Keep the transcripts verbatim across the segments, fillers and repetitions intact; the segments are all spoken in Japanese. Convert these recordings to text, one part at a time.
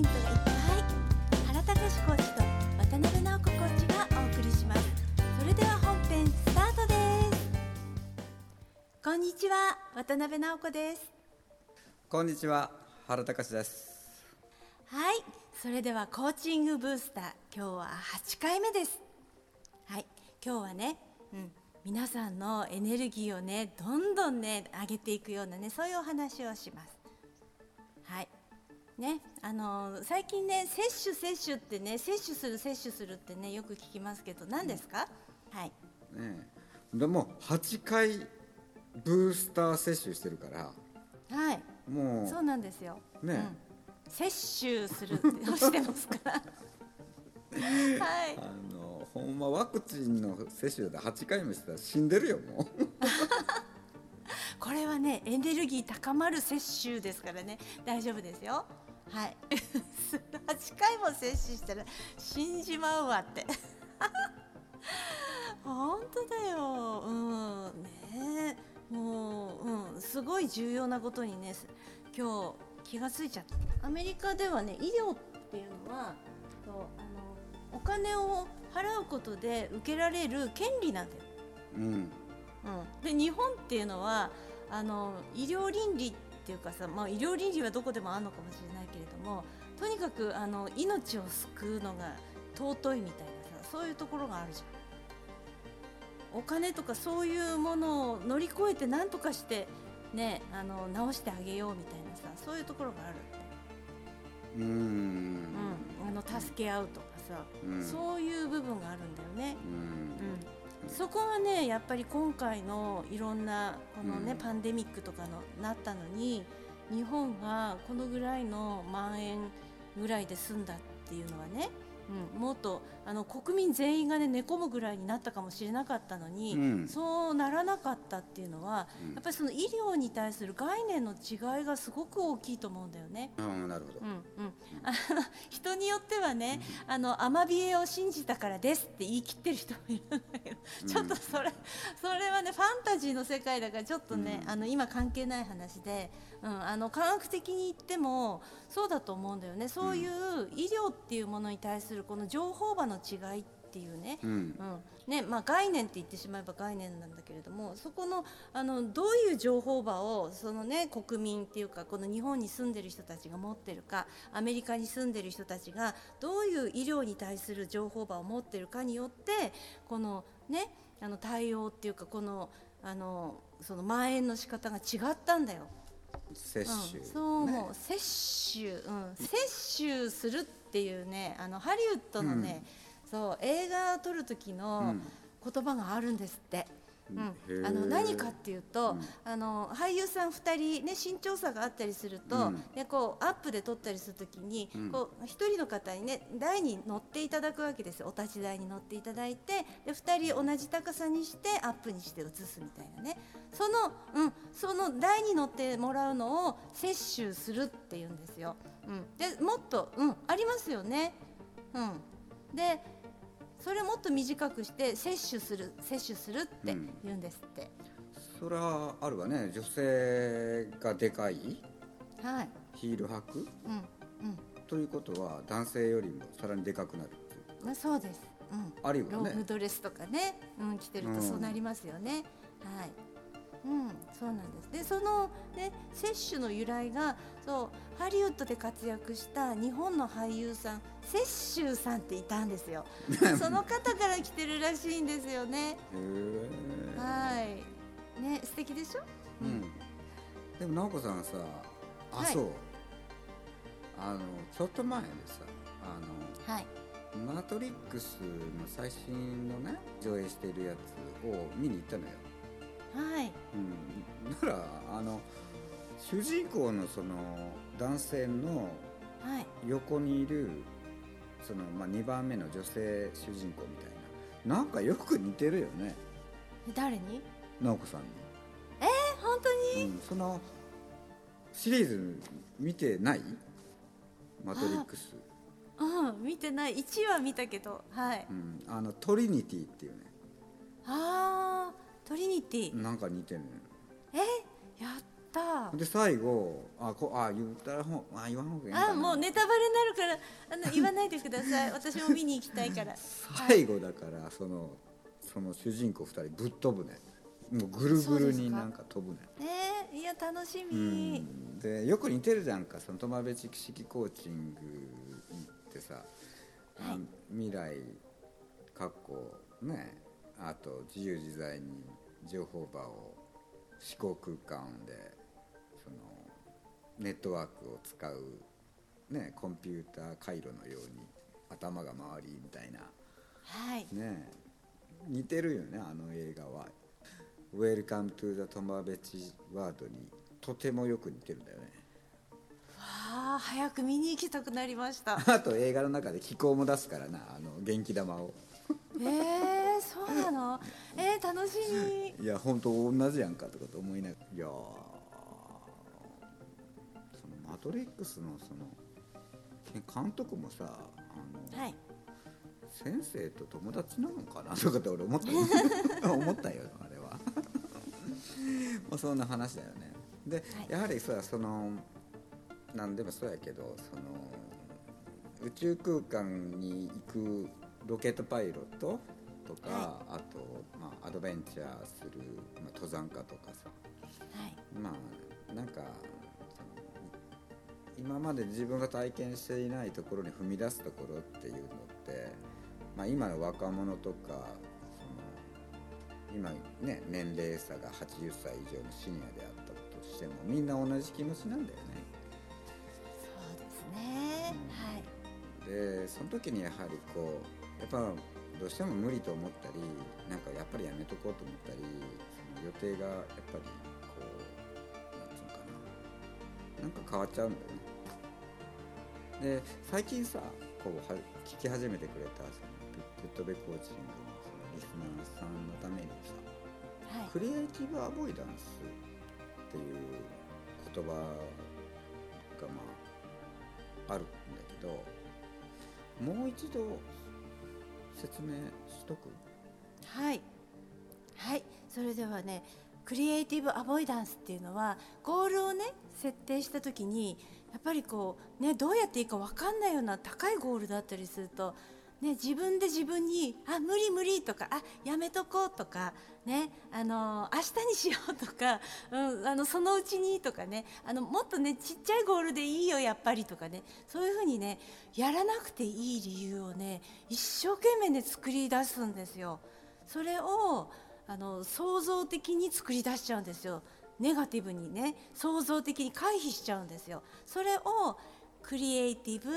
ヒントがいっぱい、原敬コーチと渡辺直子コーチがお送りします。それでは本編スタートです。こんにちは、渡辺直子です。こんにちは、原敬です。はい、それではコーチングブースター、今日ははちかいめです。はい、今日はね、うん、皆さんのエネルギーをね、どんどんね、上げていくようなね、そういうお話をします。はいね、あのー、最近ね、摂取摂取ってね、摂取する摂取するってね、よく聞きますけど、何ですか？うん、はい、ね、でもはちかいブースター摂取してるから、はい、もうそうなんですよ、ね、うん、摂取するってどうしてますからはい、あのほんまワクチンの接種ではちかいめしたら死んでるよもうこれはね、エネルギー高まる接種ですからね、大丈夫ですよ。はいはちかいも接種したら死んじまうわって本当だよ、うんね、もう、うん、すごい重要なことにね、今日気がついちゃった。アメリカではね、医療っていうのはと、あのお金を払うことで受けられる権利なんだよ、うんうん、で日本っていうのはあの医療倫理っていうかさ、まあ、医療倫理はどこでもあるのかもしれないけれども、とにかくあの命を救うのが尊いみたいなさ、そういうところがあるじゃん。お金とかそういうものを乗り越えて何とかして、ね、あの治してあげようみたいなさ、そういうところがある。うーん、うん、あの助け合うとかさ、うん、そういう部分があるんだよね。うん、うん、そこはね、やっぱり今回のいろんなこの、ね、うん、パンデミックとかのなったのに、日本がこのぐらいのまん延ぐらいで済んだっていうのはね、うん、もっとあの国民全員が、ね、寝込むぐらいになったかもしれなかったのに、うん、そうならなかったっていうのは、うん、やっぱりその医療に対する概念の違いがすごく大きいと思うんだよね。うん、なるほど、うんうん、あの人によってはね、うん、あのアマビエを信じたからですって言い切ってる人もいるんだけど、うん、ちょっとそれ、それはね、ファンタジーの世界だからちょっとね、うん、あの今関係ない話で、うん、あの科学的に言ってもそうだと思うんだよね。そういう医療っていうものに対するこの情報場の違いっていうね、うんうんね、まあ、概念って言ってしまえば概念なんだけれども、そこの、あのどういう情報場をその、ね、国民っていうか、この日本に住んでる人たちが持ってるか、アメリカに住んでる人たちがどういう医療に対する情報場を持ってるかによって、このね、あの対応っていうか、このあのその蔓延の仕方が違ったんだよ。接種、うん、そう、ね、もう接種、うん、接種するっていうね、あのハリウッドのね、うん、そう映画を撮る時の言葉があるんですって、うんうん、あの何かっていうと、うん、あの俳優さんふたり、ね、身長差があったりすると、うん、でこうアップで撮ったりする時に、うん、こうひとりの方にね、台に乗っていただくわけですよ。お立ち台に乗っていただいて、でふたり同じ高さにしてアップにして写すみたいなね、その、うん、その台に乗ってもらうのを接種するっていうんですよ。うん、でもっと、うん、ありますよね、うん、でそれもっと短くして摂取する摂取するって言うんですって、うん、それはあるわね。女性がでかい、はい、ヒール履く、うんうん、ということは男性よりもさらにでかくなるっていう、まあ、そうです、うん、あるよね。ロングドレスとかね、うん、着てるとそうなりますよね、うん、はい、うん、そうなんです。で、その、ね、接種の由来が、そうハリウッドで活躍した日本の俳優さん、接種さんっていたんですよその方から来てるらしいんですよね。へはい、ね、素敵でしょ、うん、でも直子さんさあ、はい、そうあのちょっと前でさ、あの、はい、マトリックスの最新のね、上映しているやつを見に行ったのよ。はい、うん、ならあの主人公のその男性の横にいる、はい、そのまあにばんめの女性主人公みたいな、なんかよく似てるよね。誰に？直子さんに。えー、本当に？うん、そのシリーズ見てない？マトリックス。うん、見てない。いちわ見たけど、はい。うん、あのトリニティっていうね。ああ。トリニティなんか似てるね。え、やっった。で最後あこあ言ったらほあ言わんほうがいいんだな。あもうネタバレになるからあの言わないでください。私も見に行きたいから。最後だから、はい、そのその主人公ふたりぶっ飛ぶね。もうぐるぐるになんか飛ぶね。えー、いや楽しみ。でよく似てるじゃんかその苫米知識コーチングってさ、はい、未来かっこねあと自由自在に情報場を思考空間でそのネットワークを使う、ね、コンピューター回路のように頭が回りみたいな、はいね、似てるよねあの映画は。Welcome to the 苫米知ワードにとてもよく似てるんだよね。わあ早く見に行きたくなりました。あと映画の中で気候も出すからなあの元気玉を。えー、そうなの。えー、楽しみ。いや本当同じやんかとかと思いながらいやーそのマトリックスのその監督もさあの、はい、先生と友達なのかなとかって俺思ったよ思ったよあれはもうそんな話だよね。で、はい、やはりさその何でもそうやけどその宇宙空間に行くロケットパイロットとか、はい、あと、まあ、アドベンチャーする、まあ、登山家とかさ、はい、まあなんか今まで自分が体験していないところに踏み出すところっていうのって、まあ、今の若者とかその今ね年齢差がはちじゅっさい以上のシニアであったとしてもみんな同じ気持ちなんだよね。そうですね、うん、はい。でその時にやはりこうやっぱどうしても無理と思ったりなんかやっぱりやめとこうと思ったりその予定がやっぱりこうなんていうのかななんか変わっちゃうんだよね。で最近さこう聞き始めてくれたそのぶっ飛べコーチングのそのリスナーさんのためにさ、はい、クリエイティブアボイダンスっていう言葉がまああるんだけどもう一度説明しとく。はい、はい、それではねクリエイティブアボイダンスっていうのはゴールをね設定した時にやっぱりこうねどうやっていいか分かんないような高いゴールだったりするとね自分で自分にあ無理無理とかあやめとこうとかねあの明日にしようとか、うん、あのそのうちにとかねあのもっとねちっちゃいゴールでいいよやっぱりとかねそういうふうにねやらなくていい理由をね一生懸命ね作り出すんですよ。それをあの創造的に作り出しちゃうんですよ。ネガティブにね創造的に回避しちゃうんですよ。それをクリエイティブ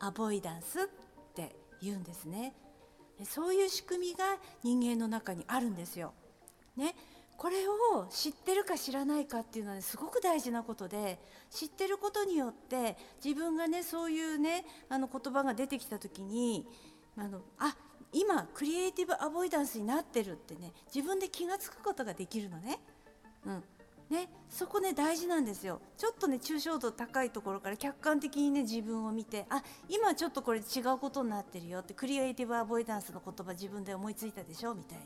アボイダンスって言うんですね。そういう仕組みが人間の中にあるんですよ、ね、これを知ってるか知らないかっていうのは、ね、すごく大事なことで知ってることによって自分がねそういうねあの言葉が出てきた時にあのあ今クリエイティブアボイダンスになってるってね自分で気がつくことができるのね、うんね、そこね大事なんですよ。ちょっとね抽象度高いところから客観的にね自分を見てあ今ちょっとこれ違うことになってるよってクリエイティブアボイダンスの言葉自分で思いついたでしょみたい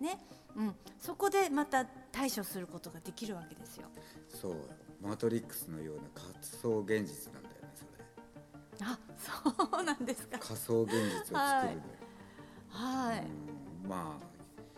にね、うん、そこでまた対処することができるわけですよ。そうマトリックスのような仮想現実なんだよねそれ。あそうなんですか。仮想現実を作るのよ。はい、はい、まあ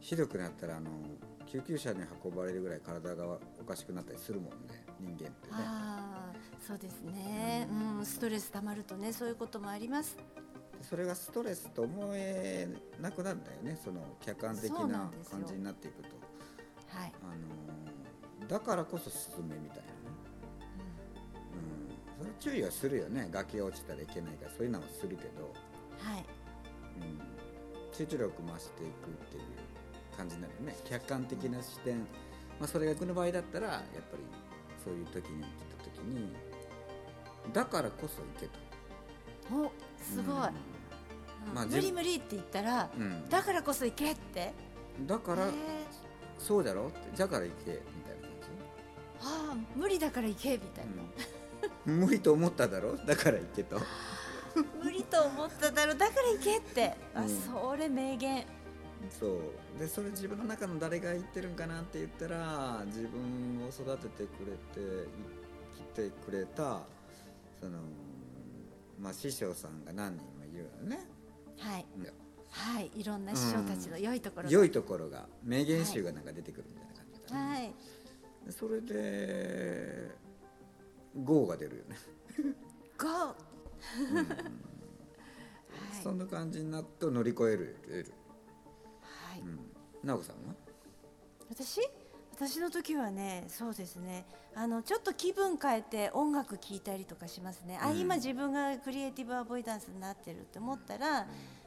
ひどくなったらあの救急車に運ばれるぐらい体がおかしくなったりするもんね人間ってね。あそうですね、うんうん、ストレス溜まるとねそういうこともあります。それがストレスと思えなくなるんだよねその客観的な感じになっていくと、はい、あのだからこそスズメみたいな、うんうん、それ注意はするよね。崖落ちたらいけないからそういうのはするけど、はいうん、集中力増していくっていう感じになるよね客観的な視点、うんまあ、それが僕の場合だったらやっぱりそういう時に来た時にだからこそ行けとおすごい、うんまあ、無理無理って言ったら、うん、だからこそ行けってだからそうだろってだから行けみたいな感じ。ああ無理だから行けみたいな、うん、無理と思っただろだから行けと無理と思っただろだから行けってあ、うん、それ名言。そうで、それ自分の中の誰が言ってるんかなって言ったら、自分を育ててくれてきてくれたその、まあ、師匠さんが何人もいるよね。はい、うんはい、いろんな師匠たちの良いところが、うん、良いところが名言集がなんか出てくるみたいな感じだ、ねはい、でそれでゴーが出るよねゴー、うんはい、そんな感じになって乗り越える、得るはいうん、直子さんは私私の時はね、そうですね、あのちょっと気分変えて音楽聴いたりとかしますね、うん、あ今自分がクリエイティブアボイダンスになってるって思ったら、うん、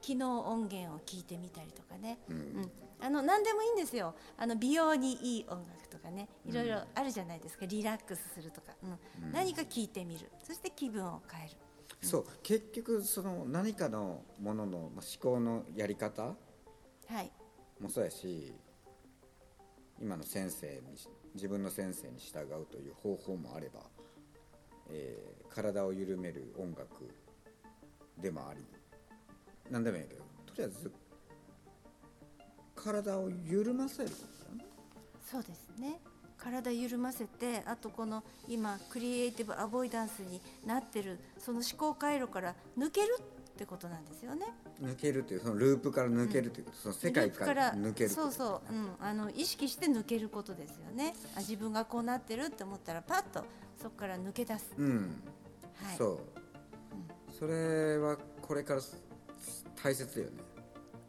昨日音源を聴いてみたりとかね、うんうん、あの何でもいいんですよ、あの美容にいい音楽とかね、いろいろあるじゃないですか、リラックスするとか、うんうん、何か聴いてみる、そして気分を変える、うん、そう結局その何かのものの思考のやり方はいもそうやし、今の先生に自分の先生に従うという方法もあれば、えー、体を緩める音楽でもあり、何でもいいけど、とりあえず体を緩ませる、そうですね、体緩ませて、あとこの今クリエイティブアボイダンスになってるその思考回路から抜けるってことなんですよね。抜けるという、そのループから抜けるということ、うん、その世界から抜けること、そうそう、うん、あの意識して抜けることですよね。あ、自分がこうなってるって思ったらパッとそこから抜け出す、うんはい、そう、うん、それはこれから大切よね。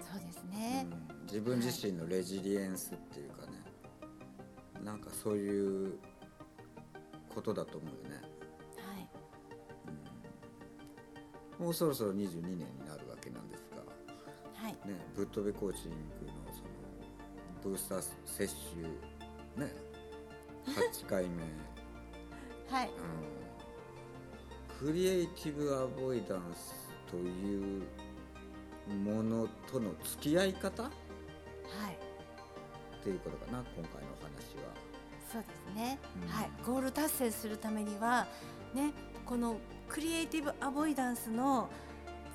そうですね、うん、自分自身のレジリエンスっていうかね、はい、なんかそういうことだと思うよね。もうそろそろにじゅうにねんになるわけなんですが、はいね、ぶっ飛べコーチング の, そのブースター接種、ね、はちかいめ、はいうん、クリエイティブアボイダンスというものとの付き合い方、はい、っていうことかな、今回のお話は。そうですね、うんはい、ゴール達成するためには、ね、このクリエイティブアボイダンスの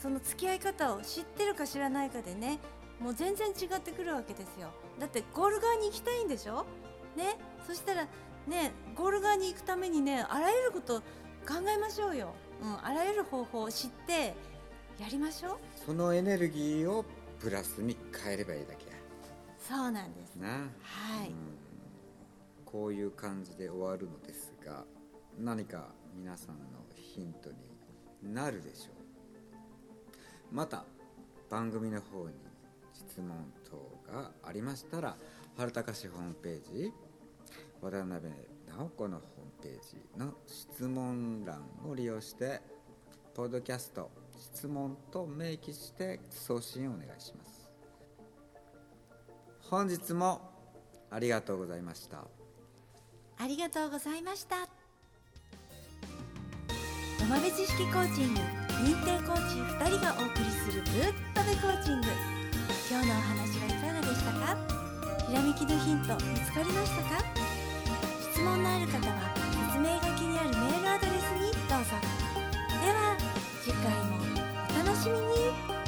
その付き合い方を知ってるか知らないかでね、もう全然違ってくるわけですよ。だってゴール側に行きたいんでしょ、ね、そしたらね、ゴール側に行くためにね、あらゆること考えましょうよ、うん、あらゆる方法を知ってやりましょう。そのエネルギーをプラスに変えればいいだけや。そうなんですな、はい、うん、こういう感じで終わるのですが、何か皆さんのヒントになるでしょう。また番組の方に質問等がありましたら、春高市ホームページ、渡辺直子のホームページの質問欄を利用してポッドキャスト質問と明記して送信をお願いします。本日もありがとうございました。ありがとうございました。土鍋知識コーチング認定コーチふたりがお送りするぶっとべコーチング、今日のお話はいかがでしたか？ひらめきのヒント見つかりましたか？質問のある方は説明書きにあるメールアドレスにどうぞ。では次回もお楽しみに。